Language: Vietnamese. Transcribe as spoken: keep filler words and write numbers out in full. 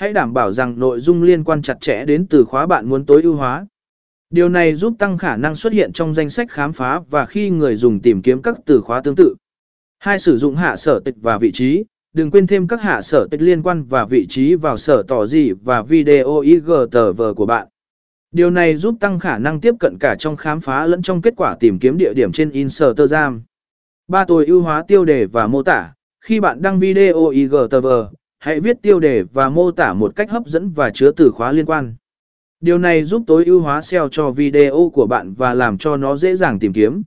Hãy đảm bảo rằng nội dung liên quan chặt chẽ đến từ khóa bạn muốn tối ưu hóa. Điều này giúp tăng khả năng xuất hiện trong danh sách khám phá và khi người dùng tìm kiếm các từ khóa tương tự. Hai Sử dụng hạ sở tịch và vị trí. Đừng quên thêm các hạ sở tịch liên quan và vị trí vào sở tỏ gì và video i giê tê vê của bạn. Điều này giúp tăng khả năng tiếp cận cả trong khám phá lẫn trong kết quả tìm kiếm địa điểm trên Instagram. ba Tối ưu hóa tiêu đề và mô tả. Khi bạn đăng video i giê tê vê, hãy viết tiêu đề và mô tả một cách hấp dẫn và chứa từ khóa liên quan. Điều này giúp tối ưu hóa ét e o cho video của bạn và làm cho nó dễ dàng tìm kiếm.